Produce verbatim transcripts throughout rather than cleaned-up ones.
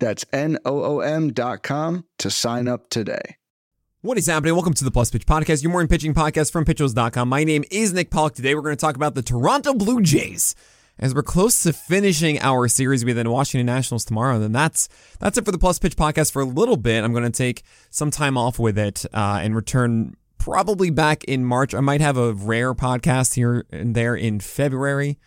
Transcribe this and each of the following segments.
That's N O O M dot com to sign up today. What is happening? Welcome to the Plus Pitch Podcast, your morning pitching podcast from pitchers dot com. My name is Nick Pollock. Today we're going to talk about the Toronto Blue Jays as we're close to finishing our series with the Washington Nationals tomorrow. Then that's that's it for the Plus Pitch Podcast for a little bit. I'm going to take some time off with it uh, and return probably back in March. I might have a rare podcast here and there in February.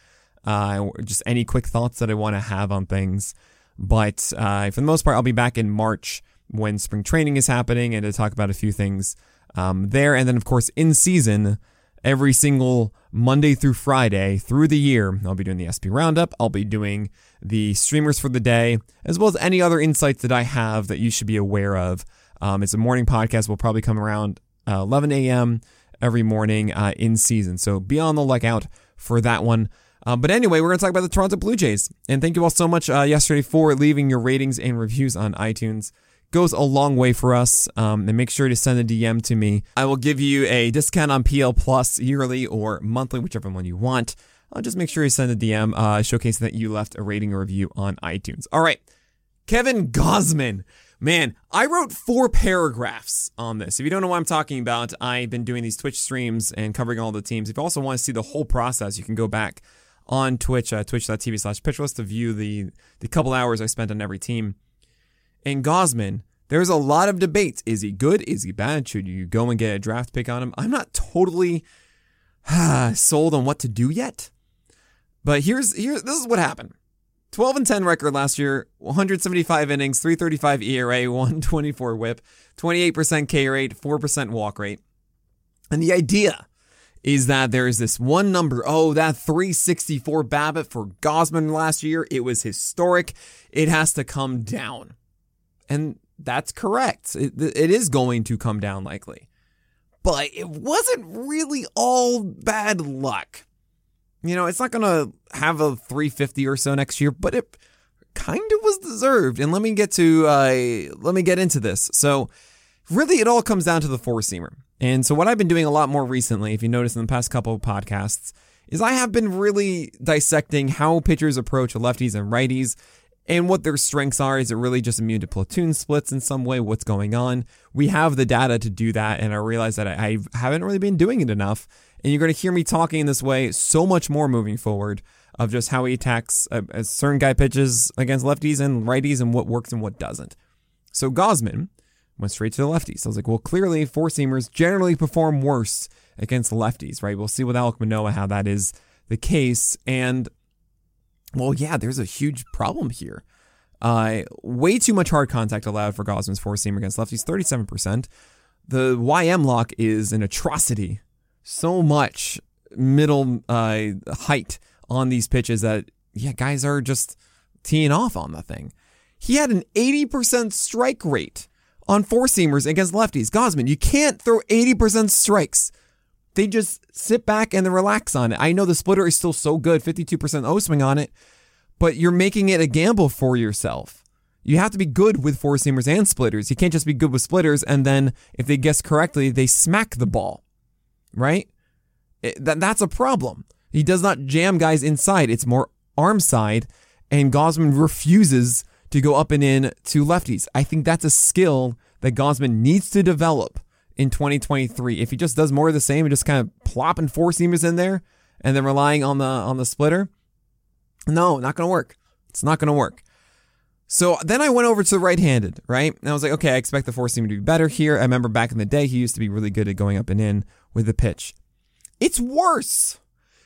Uh, just any quick thoughts that I want to have on things. But uh, for the most part, I'll be back in March when spring training is happening and to talk about a few things um, there. And then, of course, in season, every single Monday through Friday through the year, I'll be doing the S P Roundup. I'll be doing the streamers for the day, as well as any other insights that I have that you should be aware of. Um, it's a morning podcast. We'll probably come around uh, eleven a.m. every morning uh, in season. So be on the lookout for that one. Uh, but anyway, we're going to talk about the Toronto Blue Jays. And thank you all so much uh, yesterday for leaving your ratings and reviews on iTunes. Goes a long way for us. Um, and make sure to send a D M to me. I will give you a discount on P L Plus yearly or monthly, whichever one you want. I'll just make sure you send a D M uh, showcasing that you left a rating or review on iTunes. All right. Kevin Gausman. Man, I wrote four paragraphs on this. If you don't know what I'm talking about, I've been doing these Twitch streams and covering all the teams. If you also want to see the whole process, you can go back on Twitch, uh, twitch.tv slash pitchlist to view the, the couple hours I spent on every team. And Gausman, there's a lot of debates. Is he good? Is he bad? Should you go and get a draft pick on him? I'm not totally ah, sold on what to do yet. But here's here's this is what happened. twelve and ten record last year, one hundred seventy-five innings, three thirty-five E R A, one twenty-four WHIP, twenty-eight percent K rate, four percent walk rate. And the idea is that there is this one number. Oh, that three sixty-four BABIP for Gausman last year. It was historic. It has to come down. And that's correct. It, it is going to come down likely. But it wasn't really all bad luck. You know, it's not going to have a three fifty or so next year, but it kind of was deserved. And let me get to, uh, let me get into this. So really, it all comes down to the four-seamer. And so what I've been doing a lot more recently, if you notice in the past couple of podcasts, is I have been really dissecting how pitchers approach lefties and righties and what their strengths are. Is it really just immune to platoon splits in some way? What's going on? We have the data to do that, and I realize that I, I haven't really been doing it enough. And you're going to hear me talking in this way so much more moving forward of just how he attacks a, a certain guy pitches against lefties and righties and what works and what doesn't. So Gausman went straight to the lefties. I was like, well, clearly four-seamers generally perform worse against lefties, right? We'll see with Alek Manoah how that is the case. And, well, yeah, there's a huge problem here. Uh, way too much hard contact allowed for Gausman's four-seamer against lefties, thirty-seven percent. The Y M lock is an atrocity. So much middle uh, height on these pitches that, yeah, guys are just teeing off on the thing. He had an eighty percent strike rate on four-seamers against lefties. Gausman, you can't throw eighty percent strikes. They just sit back and then relax on it. I know the splitter is still so good, fifty-two percent O-swing on it, but you're making it a gamble for yourself. You have to be good with four-seamers and splitters. You can't just be good with splitters and then, if they guess correctly, they smack the ball, right? It, that, that's a problem. He does not jam guys inside. It's more arm side, and Gausman refuses to go up and in to lefties. I think that's a skill that Gausman needs to develop in twenty twenty-three. If he just does more of the same and just kind of plopping four-seamers in there and then relying on the on the splitter, no, not going to work. It's not going to work. So then I went over to the right-handed, right? And I was like, okay, I expect the four-seamer to be better here. I remember back in the day, he used to be really good at going up and in with the pitch. It's worse.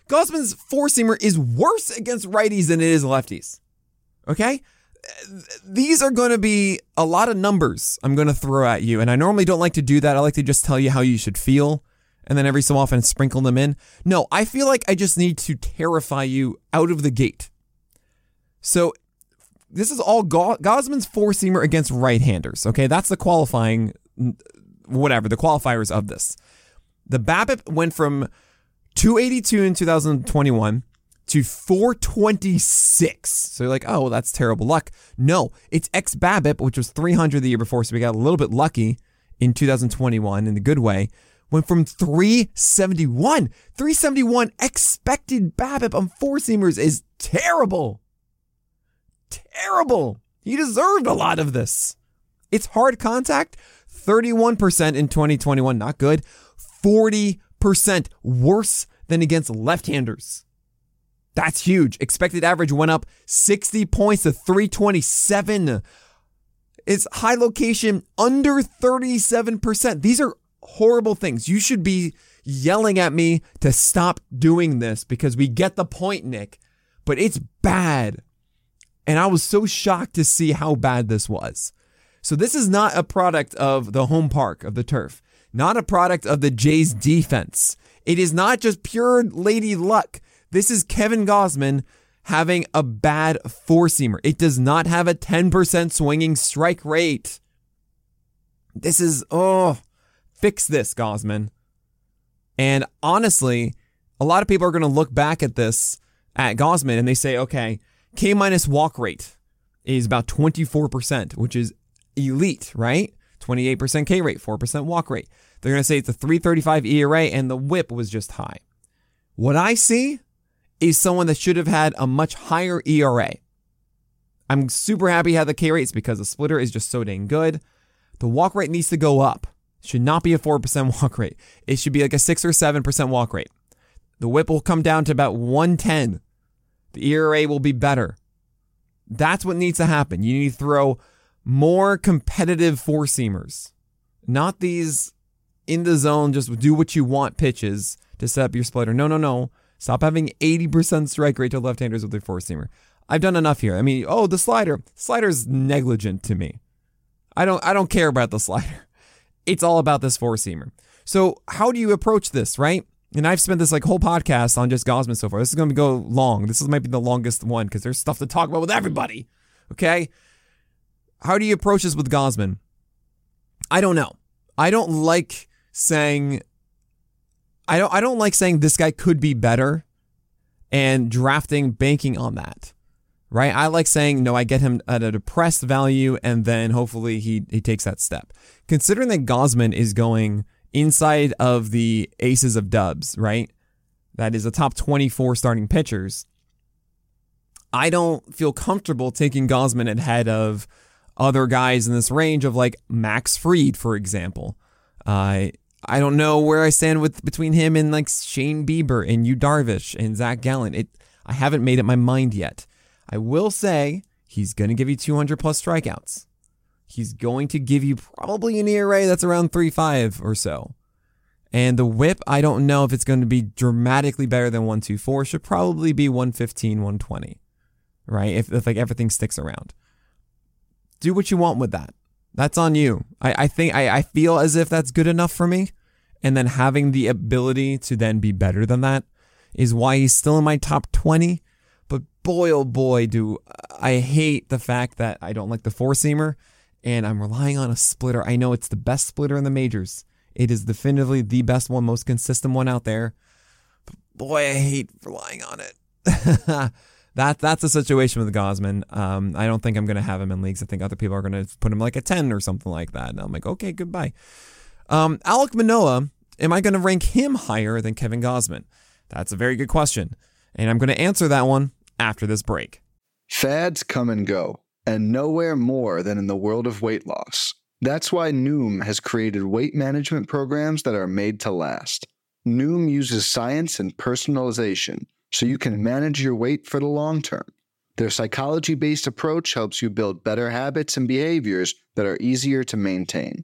Gausman's four-seamer is worse against righties than it is lefties. Okay? These are going to be a lot of numbers I'm going to throw at you. And I normally don't like to do that. I like to just tell you how you should feel and then every so often sprinkle them in. No, I feel like I just need to terrify you out of the gate. So this is all Ga- Gausman's four-seamer against right-handers, okay? That's the qualifying, whatever, the qualifiers of this. The BABIP went from two eighty-two in two thousand twenty-one to four twenty-six. So you're like, oh, well, that's terrible luck. No, it's ex-BABIP, which was three hundred the year before, so we got a little bit lucky in two thousand twenty-one in the good way. Went from three seventy-one. three seventy-one expected BABIP on four-seamers is terrible. Terrible. He deserved a lot of this. It's hard contact. thirty-one percent in twenty twenty-one. Not good. forty percent worse than against left-handers. That's huge. Expected average went up sixty points to three twenty-seven. It's high location under thirty-seven percent. These are horrible things. You should be yelling at me to stop doing this because we get the point, Nick. But it's bad. And I was so shocked to see how bad this was. So this is not a product of the home park, of the turf. Not a product of the Jays' defense. It is not just pure lady luck. This is Kevin Gausman having a bad four-seamer. It does not have a ten percent swinging strike rate. This is, oh... Fix this, Gausman. And honestly, a lot of people are going to look back at this, at Gausman, and they say, okay, K-minus walk rate is about twenty-four percent, which is elite, right? twenty-eight percent K rate, four percent walk rate. They're going to say it's a three thirty-five E R A, and the WHIP was just high. What I see is someone that should have had a much higher E R A. I'm super happy how the K rates because the splitter is just so dang good. The walk rate needs to go up. Should not be a four percent walk rate. It should be like a six or seven percent walk rate. The WHIP will come down to about one ten. The E R A will be better. That's what needs to happen. You need to throw more competitive four-seamers. Not these in the zone, just do what you want pitches to set up your splitter. No, no, no. Stop having eighty percent strike rate to left-handers with your four-seamer. I've done enough here. I mean, oh, the slider. Slider's negligent to me. I don't, I don't care about the slider. It's all about this four-seamer. So how do you approach this, right? And I've spent this like whole podcast on just Gausman so far. This is going to go long. This might be the longest one because there's stuff to talk about with everybody, okay? How do you approach this with Gausman? I don't know. I don't like saying I don't I don't like saying this guy could be better and drafting banking on that, right? I like saying, no, I get him at a depressed value, and then hopefully he, he takes that step. Considering that Gausman is going inside of the aces of dubs, right? That is the top twenty-four starting pitchers. I don't feel comfortable taking Gausman ahead of other guys in this range of like Max Fried, for example. Uh, I don't know where I stand with between him and like Shane Bieber and Yu Darvish and Zach Gallen. It I haven't made up my mind yet. I will say he's going to give you two hundred plus strikeouts. He's going to give you probably an E R A that's around three point five or so. And the WHIP, I don't know if it's going to be dramatically better than one twenty-four. Should probably be one fifteen, one twenty, right? If, if like everything sticks around. Do what you want with that. That's on you. I, I think I, I feel as if that's good enough for me. And then having the ability to then be better than that is why he's still in my top twenty. But boy, oh boy, do I hate the fact that I don't like the four-seamer, and I'm relying on a splitter. I know it's the best splitter in the majors. It is definitively the best one, most consistent one out there. But boy, I hate relying on it. that That's a situation with Gausman. Um, I don't think I'm going to have him in leagues. I think other people are going to put him like a ten or something like that. And I'm like, okay, goodbye. Um, Alek Manoah, am I going to rank him higher than Kevin Gausman? That's a very good question. And I'm going to answer that one after this break. Fads come and go, and nowhere more than in the world of weight loss. That's why Noom has created weight management programs that are made to last. Noom uses science and personalization so you can manage your weight for the long term. Their psychology-based approach helps you build better habits and behaviors that are easier to maintain.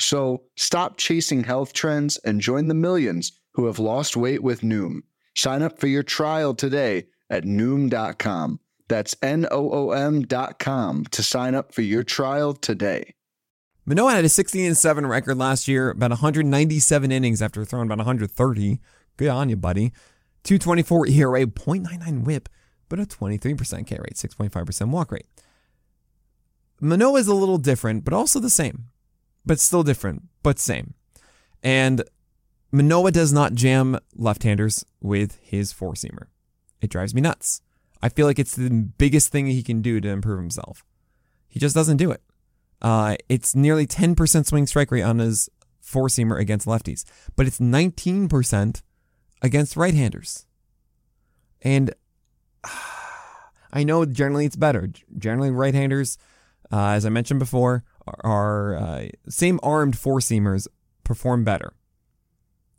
So stop chasing health trends and join the millions who have lost weight with Noom. Sign up for your trial today at Noom dot com. That's N O O M dot com to sign up for your trial today. Manoah had a sixteen and seven record last year, about one hundred ninety-seven innings after throwing about one hundred thirty. Good on you, buddy. two twenty-four E R A, point nine nine WHIP, but a twenty-three percent K rate, six point five percent walk rate. Manoah is a little different, but also the same. But still different, but same. And Manoah does not jam left-handers with his four-seamer. It drives me nuts. I feel like it's the biggest thing he can do to improve himself. He just doesn't do it. Uh, it's nearly ten percent swing strike rate on his four-seamer against lefties, but it's nineteen percent against right-handers. And uh, I know generally it's better. Generally, right-handers, uh, as I mentioned before, Our uh, same armed four seamers perform better,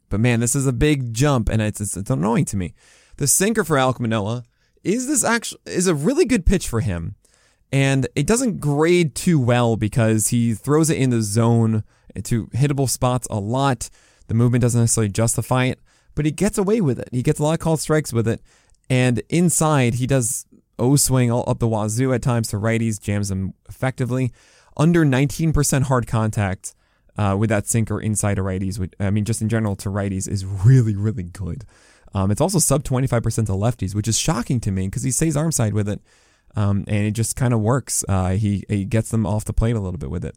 but man, this is a big jump, and it's, it's it's annoying to me. The sinker for Alek Manoah is this actually is a really good pitch for him, and it doesn't grade too well because he throws it in the zone to hittable spots a lot. The movement doesn't necessarily justify it, but he gets away with it. He gets a lot of called strikes with it, and inside he does O swing all up the wazoo at times to righties, jams them effectively. Under nineteen percent hard contact uh, with that sinker inside of righties, which, I mean, just in general to righties, is really, really good. Um, it's also sub twenty-five percent to lefties, which is shocking to me because he stays arm side with it, um, and it just kind of works. Uh, he, he gets them off the plate a little bit with it.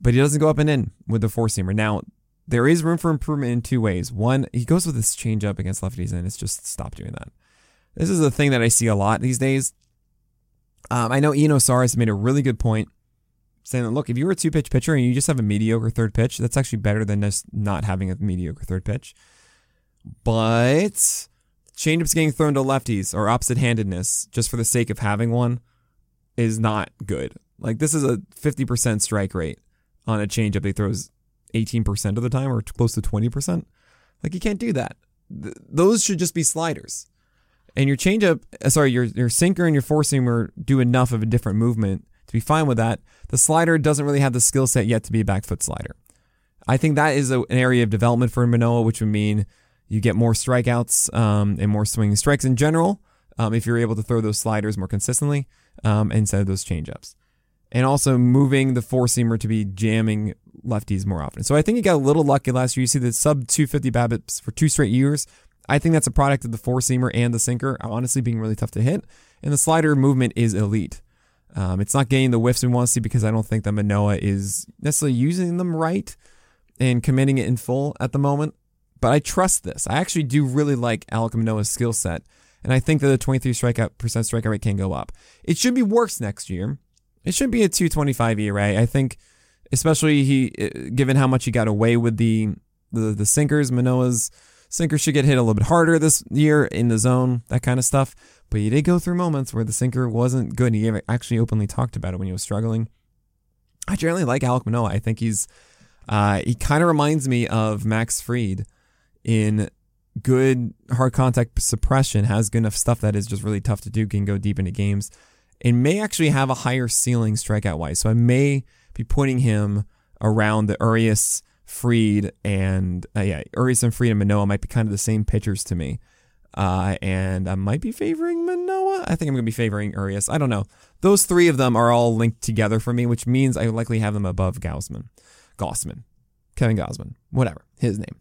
But he doesn't go up and in with the four-seamer. Now, there is room for improvement in two ways. One, he goes with this changeup against lefties, and it's just stop doing that. This is a thing that I see a lot these days. Um, I know Enos Saris made a really good point, saying that, look, if you're a two-pitch pitcher and you just have a mediocre third pitch, that's actually better than just not having a mediocre third pitch. But changeups getting thrown to lefties or opposite-handedness just for the sake of having one is not good. Like, this is a fifty percent strike rate on a changeup. He throws eighteen percent of the time or close to twenty percent. Like, you can't do that. Th- those should just be sliders. And your changeup, sorry, your your sinker and your four-seamer do enough of a different movement to be fine with that. The slider doesn't really have the skill set yet to be a back foot slider. I think that is a, an area of development for Manoah, which would mean you get more strikeouts um, and more swinging strikes in general um, if you're able to throw those sliders more consistently um, instead of those changeups. And also moving the four-seamer to be jamming lefties more often. So I think he got a little lucky last year. You see the sub two fifty BABIPs for two straight years. I think that's a product of the four-seamer and the sinker honestly being really tough to hit. And the slider movement is elite. Um, it's not getting the whiffs we want to see because I don't think that Manoah is necessarily using them right and committing it in full at the moment. But I trust this. I actually do really like Alek Manoah's skill set, and I think that the twenty-three strikeout percent strikeout rate can go up. It should be worse next year. It should be a two twenty-five E R A. I think, especially he, given how much he got away with the the, the sinkers, Manoah's sinker should get hit a little bit harder this year in the zone, that kind of stuff. But he did go through moments where the sinker wasn't good. He actually openly talked about it when he was struggling. I generally like Alek Manoah. I think he's uh, he kind of reminds me of Max Fried in good hard contact suppression, has good enough stuff that is just really tough to do, can go deep into games, and may actually have a higher ceiling strikeout-wise. So I may be putting him around the Urias, Fried, and uh, yeah, Urias and Fried and Manoah might be kind of the same pitchers to me. Uh, and I might be favoring Manoah. I think I'm going to be favoring Urias. I don't know. Those three of them are all linked together for me, which means I likely have them above Gausman. Gausman. Kevin Gausman. Whatever. His name.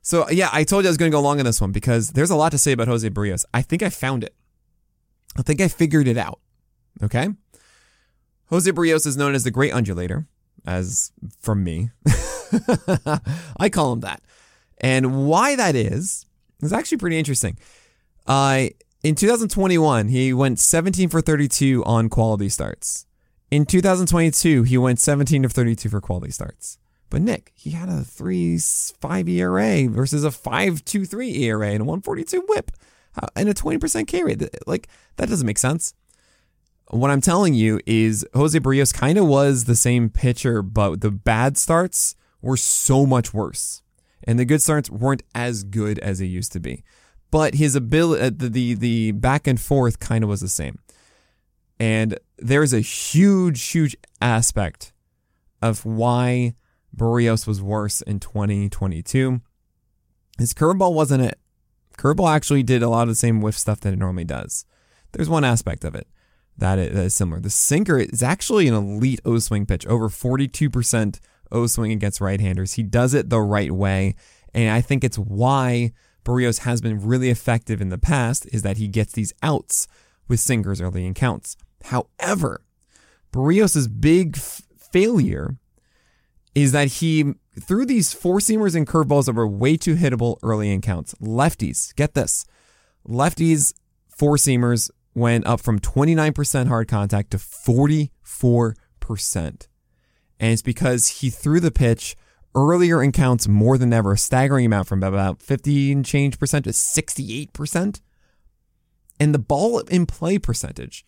So, yeah, I told you I was going to go long on this one because there's a lot to say about José Berríos. I think I found it. I think I figured it out. Okay? José Berríos is known as the Great Undulator, as from me. I call him that. And why that is... It's actually pretty interesting. Uh, in two thousand twenty-one, he went seventeen for thirty-two on quality starts. In two thousand twenty-two, he went seventeen of thirty-two for quality starts. But Nick, he had a three point five E R A versus a five point two three E R A and a one forty-two whip and a twenty percent K rate. Like, that doesn't make sense. What I'm telling you is José Berríos kind of was the same pitcher, but the bad starts were so much worse. And the good starts weren't as good as they used to be. But his ability, the, the the back and forth kind of was the same. And there is a huge, huge aspect of why Berríos was worse in twenty twenty-two. His curveball wasn't it. Curveball actually did a lot of the same whiff stuff that it normally does. There's one aspect of it that is similar. The sinker is actually an elite O-swing pitch, over forty-two percent O-swing against right-handers. He does it the right way, and I think it's why Berríos has been really effective in the past, is that he gets these outs with sinkers early in counts. However, Berríos' big f- failure is that he threw these four-seamers and curveballs that were way too hittable early in counts. Lefties, get this, lefties four-seamers went up from twenty-nine percent hard contact to forty-four percent. And it's because he threw the pitch earlier in counts more than ever, staggering him out from about fifteen and change percent to sixty-eight percent. And the ball in play percentage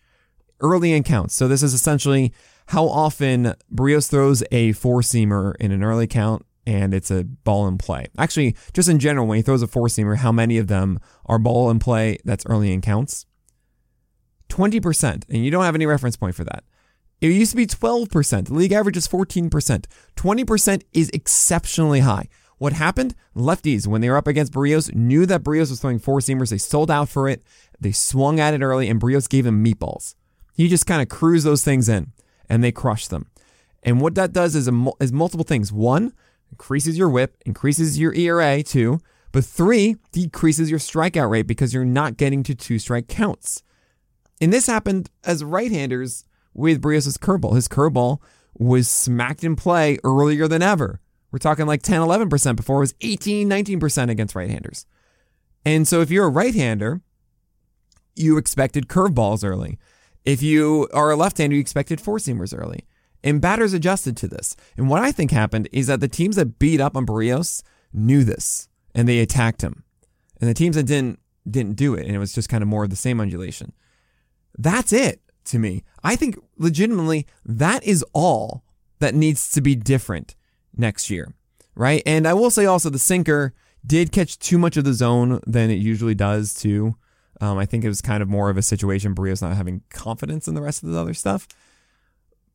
early in counts. So this is essentially how often Berríos throws a four-seamer in an early count and it's a ball in play. Actually, just in general, when he throws a four-seamer, how many of them are ball in play that's early in counts? twenty percent, and you don't have any reference point for that. It used to be twelve percent. The league average is fourteen percent. twenty percent is exceptionally high. What happened? Lefties, when they were up against Berríos, knew that Berríos was throwing four-seamers. They sold out for it. They swung at it early, and Berríos gave him meatballs. He just kind of cruised those things in, and they crushed them. And what that does is, a, is multiple things. One, increases your whip, increases your E R A, two. But three, decreases your strikeout rate because you're not getting to two-strike counts. And this happened as right-handers with Berríos' curveball. His curveball was smacked in play earlier than ever. We're talking like ten, eleven percent before it was eighteen, nineteen percent against right-handers. And so if you're a right-hander, you expected curveballs early. If you are a left-hander, you expected four-seamers early. And batters adjusted to this. And what I think happened is that the teams that beat up on Berríos knew this, and they attacked him. And the teams that didn't didn't do it, and it was just kind of more of the same undulation. That's it to me. I think legitimately that is all that needs to be different next year, right? And I will say also the sinker did catch too much of the zone than it usually does too. Um, I think it was kind of more of a situation Berríos not having confidence in the rest of the other stuff.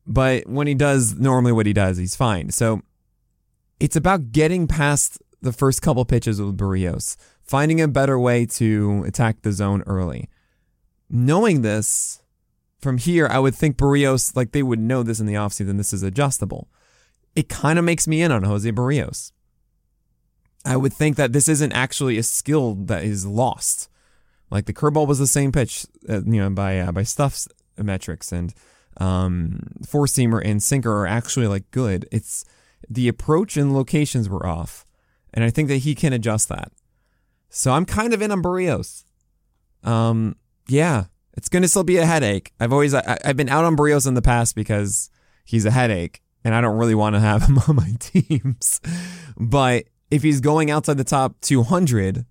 But when he does normally what he does, he's fine. So it's about getting past the first couple pitches with Berríos, finding a better way to attack the zone early. Knowing this from here, I would think Berríos, like they would know this in the offseason, this is adjustable. It kind of makes me in on José Berríos. I would think that this isn't actually a skill that is lost. Like the curveball was the same pitch, uh, you know, by uh, by Stuff's metrics, and um, four seamer and sinker are actually like good. It's the approach and locations were off, and I think that he can adjust that. So I'm kind of in on Berríos. Um. Yeah, it's going to still be a headache. I've always, I, I've been out on Berríos in the past because he's a headache and I don't really want to have him on my teams. But if he's going outside the top two hundred,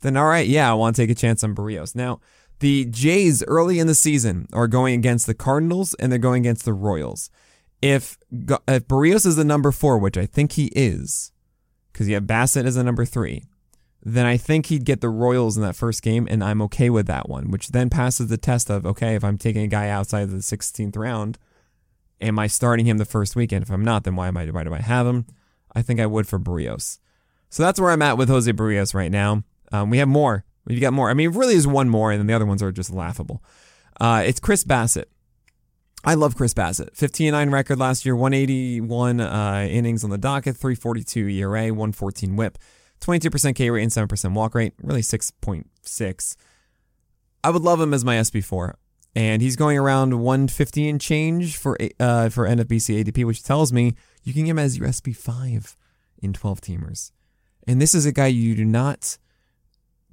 then all right, yeah, I want to take a chance on Berríos. Now, the Jays early in the season are going against the Cardinals and they're going against the Royals. If, if Berríos is the number four, which I think he is, because you have Bassitt as the number three, then I think he'd get the Royals in that first game, and I'm okay with that one, which then passes the test of, okay, if I'm taking a guy outside of the sixteenth round, am I starting him the first weekend? If I'm not, then why am I? Why do I have him? I think I would for Berríos. So that's where I'm at with José Berríos right now. Um, we have more. We've got more. I mean, it really is one more, and then the other ones are just laughable. Uh, it's Chris Bassitt. I love Chris Bassitt. fifteen and nine record last year, one eighty-one uh, innings on the docket, three forty-two E R A, one fourteen whip. twenty-two percent K rate and seven percent walk rate, really six point six. I would love him as my S P four. And he's going around one fifty and change for uh, for N F B C A D P, which tells me you can get him as your S P five in twelve-teamers. And this is a guy you do not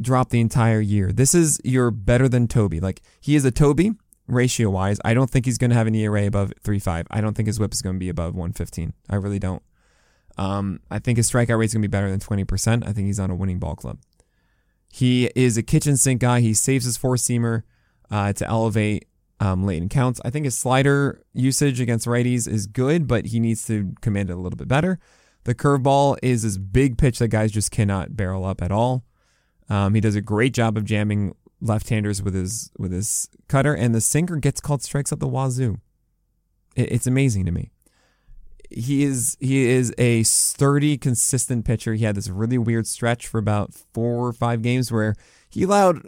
drop the entire year. This is your better than Toby. Like, he is a Toby ratio-wise. I don't think he's going to have an E R A above three point five. I don't think his whip is going to be above one fifteen. I really don't. Um, I think his strikeout rate is going to be better than twenty percent. I think he's on a winning ball club. He is a kitchen sink guy. He saves his four-seamer uh, to elevate um, late in counts. I think his slider usage against righties is good, but he needs to command it a little bit better. The curveball is this big pitch that guys just cannot barrel up at all. Um, he does a great job of jamming left-handers with his with his cutter, and the sinker gets called strikes up the wazoo. It, it's amazing to me. He is he is a sturdy, consistent pitcher. He had this really weird stretch for about four or five games where he allowed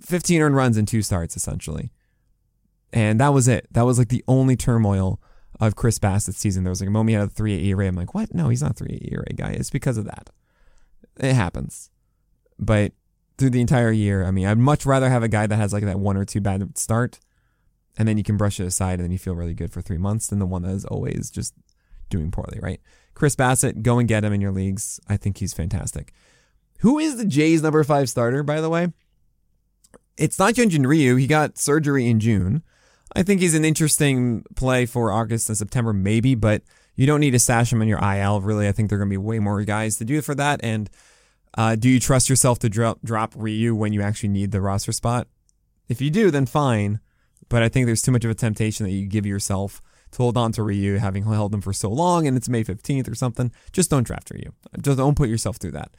fifteen earned runs in two starts, essentially. And that was it. That was like the only turmoil of Chris Bassett's season. There was like a moment he had a three eight E R A. I'm like, what? No, he's not a three eight E R A guy. It's because of that. It happens. But through the entire year, I mean, I'd much rather have a guy that has like that one or two bad start, and then you can brush it aside and then you feel really good for three months than the one that is always just doing poorly, right? Chris Bassitt, go and get him in your leagues. I think he's fantastic. Who is the Jays' number five starter, by the way? It's not Hyunjin Ryu. He got surgery in June. I think he's an interesting play for August and September, maybe, but you don't need to stash him in your I L, really. I think there are going to be way more guys to do for that. And uh, do you trust yourself to drop, drop Ryu when you actually need the roster spot? If you do, then fine. But I think there's too much of a temptation that you give yourself to hold on to Ryu, having held him for so long, and it's May fifteenth or something. Just don't draft Ryu. Just don't put yourself through that.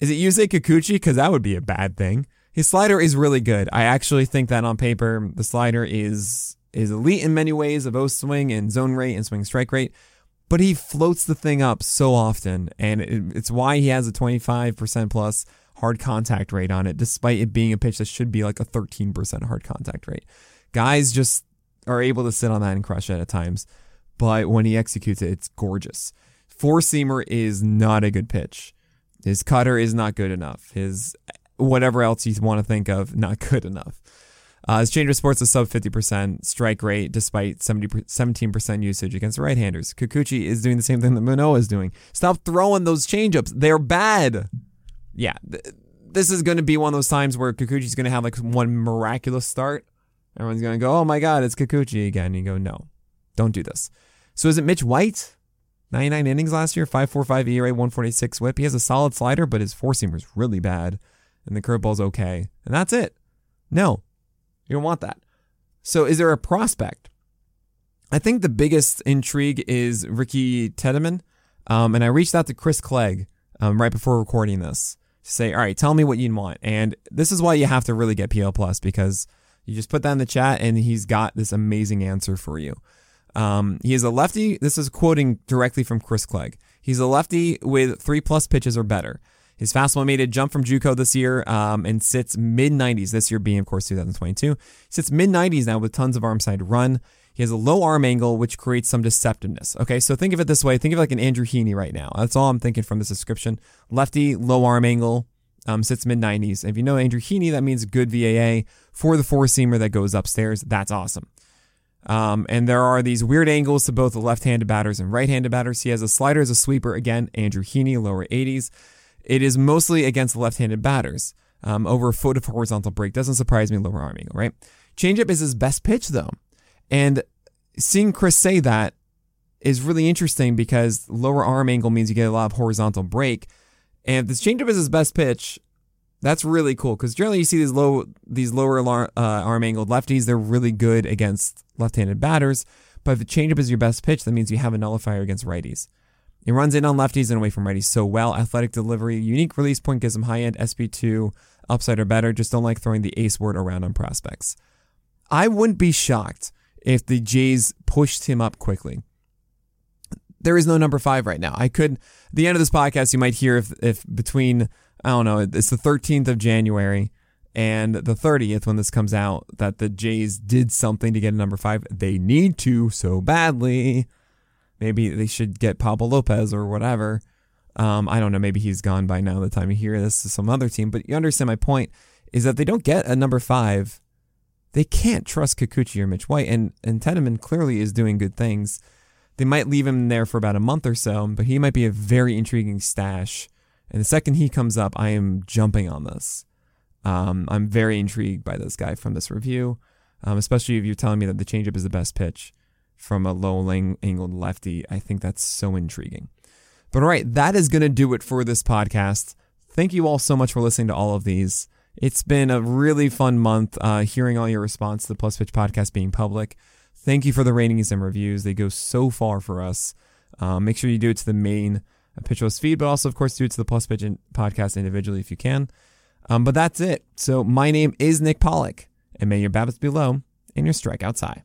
Is it Yusei Kikuchi? Because that would be a bad thing. His slider is really good. I actually think that on paper, the slider is is elite in many ways of O-swing and zone rate and swing strike rate, but he floats the thing up so often, and it, it's why he has a twenty-five percent plus hard contact rate on it, despite it being a pitch that should be like a thirteen percent hard contact rate. Guys just are able to sit on that and crush it at times, but when he executes it, it's gorgeous. Four-seamer is not a good pitch. His cutter is not good enough. His whatever else you want to think of, not good enough. Uh, his change of sports is sub fifty percent strike rate despite seventy, seventeen percent usage against right-handers. Kikuchi is doing the same thing that Manoah is doing. Stop throwing those changeups. They're bad. Yeah, th- this is going to be one of those times where Kikuchi's going to have like one miraculous start. Everyone's going to go, oh my God, it's Kikuchi again. And you go, no, don't do this. So is it Mitch White? ninety-nine innings last year, five forty-five E R A, one forty-six whip. He has a solid slider, but his four-seamer is really bad. And the curveball's okay. And that's it. No, you don't want that. So is there a prospect? I think the biggest intrigue is Ricky Tiedemann. Um, and I reached out to Chris Clegg um, right before recording this to say, all right, tell me what you'd want. And this is why you have to really get P L Plus, because you just put that in the chat and he's got this amazing answer for you. Um, he is a lefty. This is quoting directly from Chris Clegg. He's a lefty with three plus pitches or better. His fastball made a jump from JUCO this year um, and sits mid nineties this year, being, of course, two thousand twenty-two. He sits mid nineties now with tons of arm side run. He has a low arm angle, which creates some deceptiveness. Okay, so think of it this way. Think of like an Andrew Heaney right now. That's all I'm thinking from this description. Lefty, low arm angle, um, sits mid nineties. If you know Andrew Heaney, that means good V A A for the four-seamer that goes upstairs. That's awesome. Um, and there are these weird angles to both the left-handed batters and right-handed batters. He has a slider as a sweeper. Again, Andrew Heaney, lower eighties. It is mostly against left-handed batters. Um, over a foot of horizontal break. Doesn't surprise me, lower arm angle, right? Changeup is his best pitch, though. And seeing Chris say that is really interesting because lower arm angle means you get a lot of horizontal break. And if this changeup is his best pitch, that's really cool because generally you see these low, these lower uh, arm angled lefties. They're really good against left-handed batters. But if the changeup is your best pitch, that means you have a nullifier against righties. He runs in on lefties and away from righties so well. Athletic delivery, unique release point gives him high-end S P two, upside or better. Just don't like throwing the ace word around on prospects. I wouldn't be shocked if the Jays pushed him up quickly. There is no number five right now. I could, at the end of this podcast, you might hear if, if between, I don't know, it's the thirteenth of January and the thirtieth when this comes out that the Jays did something to get a number five. They need to so badly. Maybe they should get Pablo Lopez or whatever. Um, I don't know. Maybe he's gone by now the time you hear this to some other team. But you understand my point is that they don't get a number five. They can't trust Kikuchi or Mitch White. And, and Tiedemann clearly is doing good things. They might leave him there for about a month or so, but he might be a very intriguing stash. And the second he comes up, I am jumping on this. Um, I'm very intrigued by this guy from this review, um, especially if you're telling me that the changeup is the best pitch from a low-angled lefty. I think that's so intriguing. But all right, that is going to do it for this podcast. Thank you all so much for listening to all of these. It's been a really fun month uh, hearing all your response to the Plus Pitch podcast being public. Thank you for the ratings and reviews. They go so far for us. Uh, make sure you do it to the main Pitchless feed, but also, of course, do it to the Plus Pitch podcast individually if you can. Um, but that's it. So my name is Nick Pollock, and may your BABIPs be low and your strikeouts high.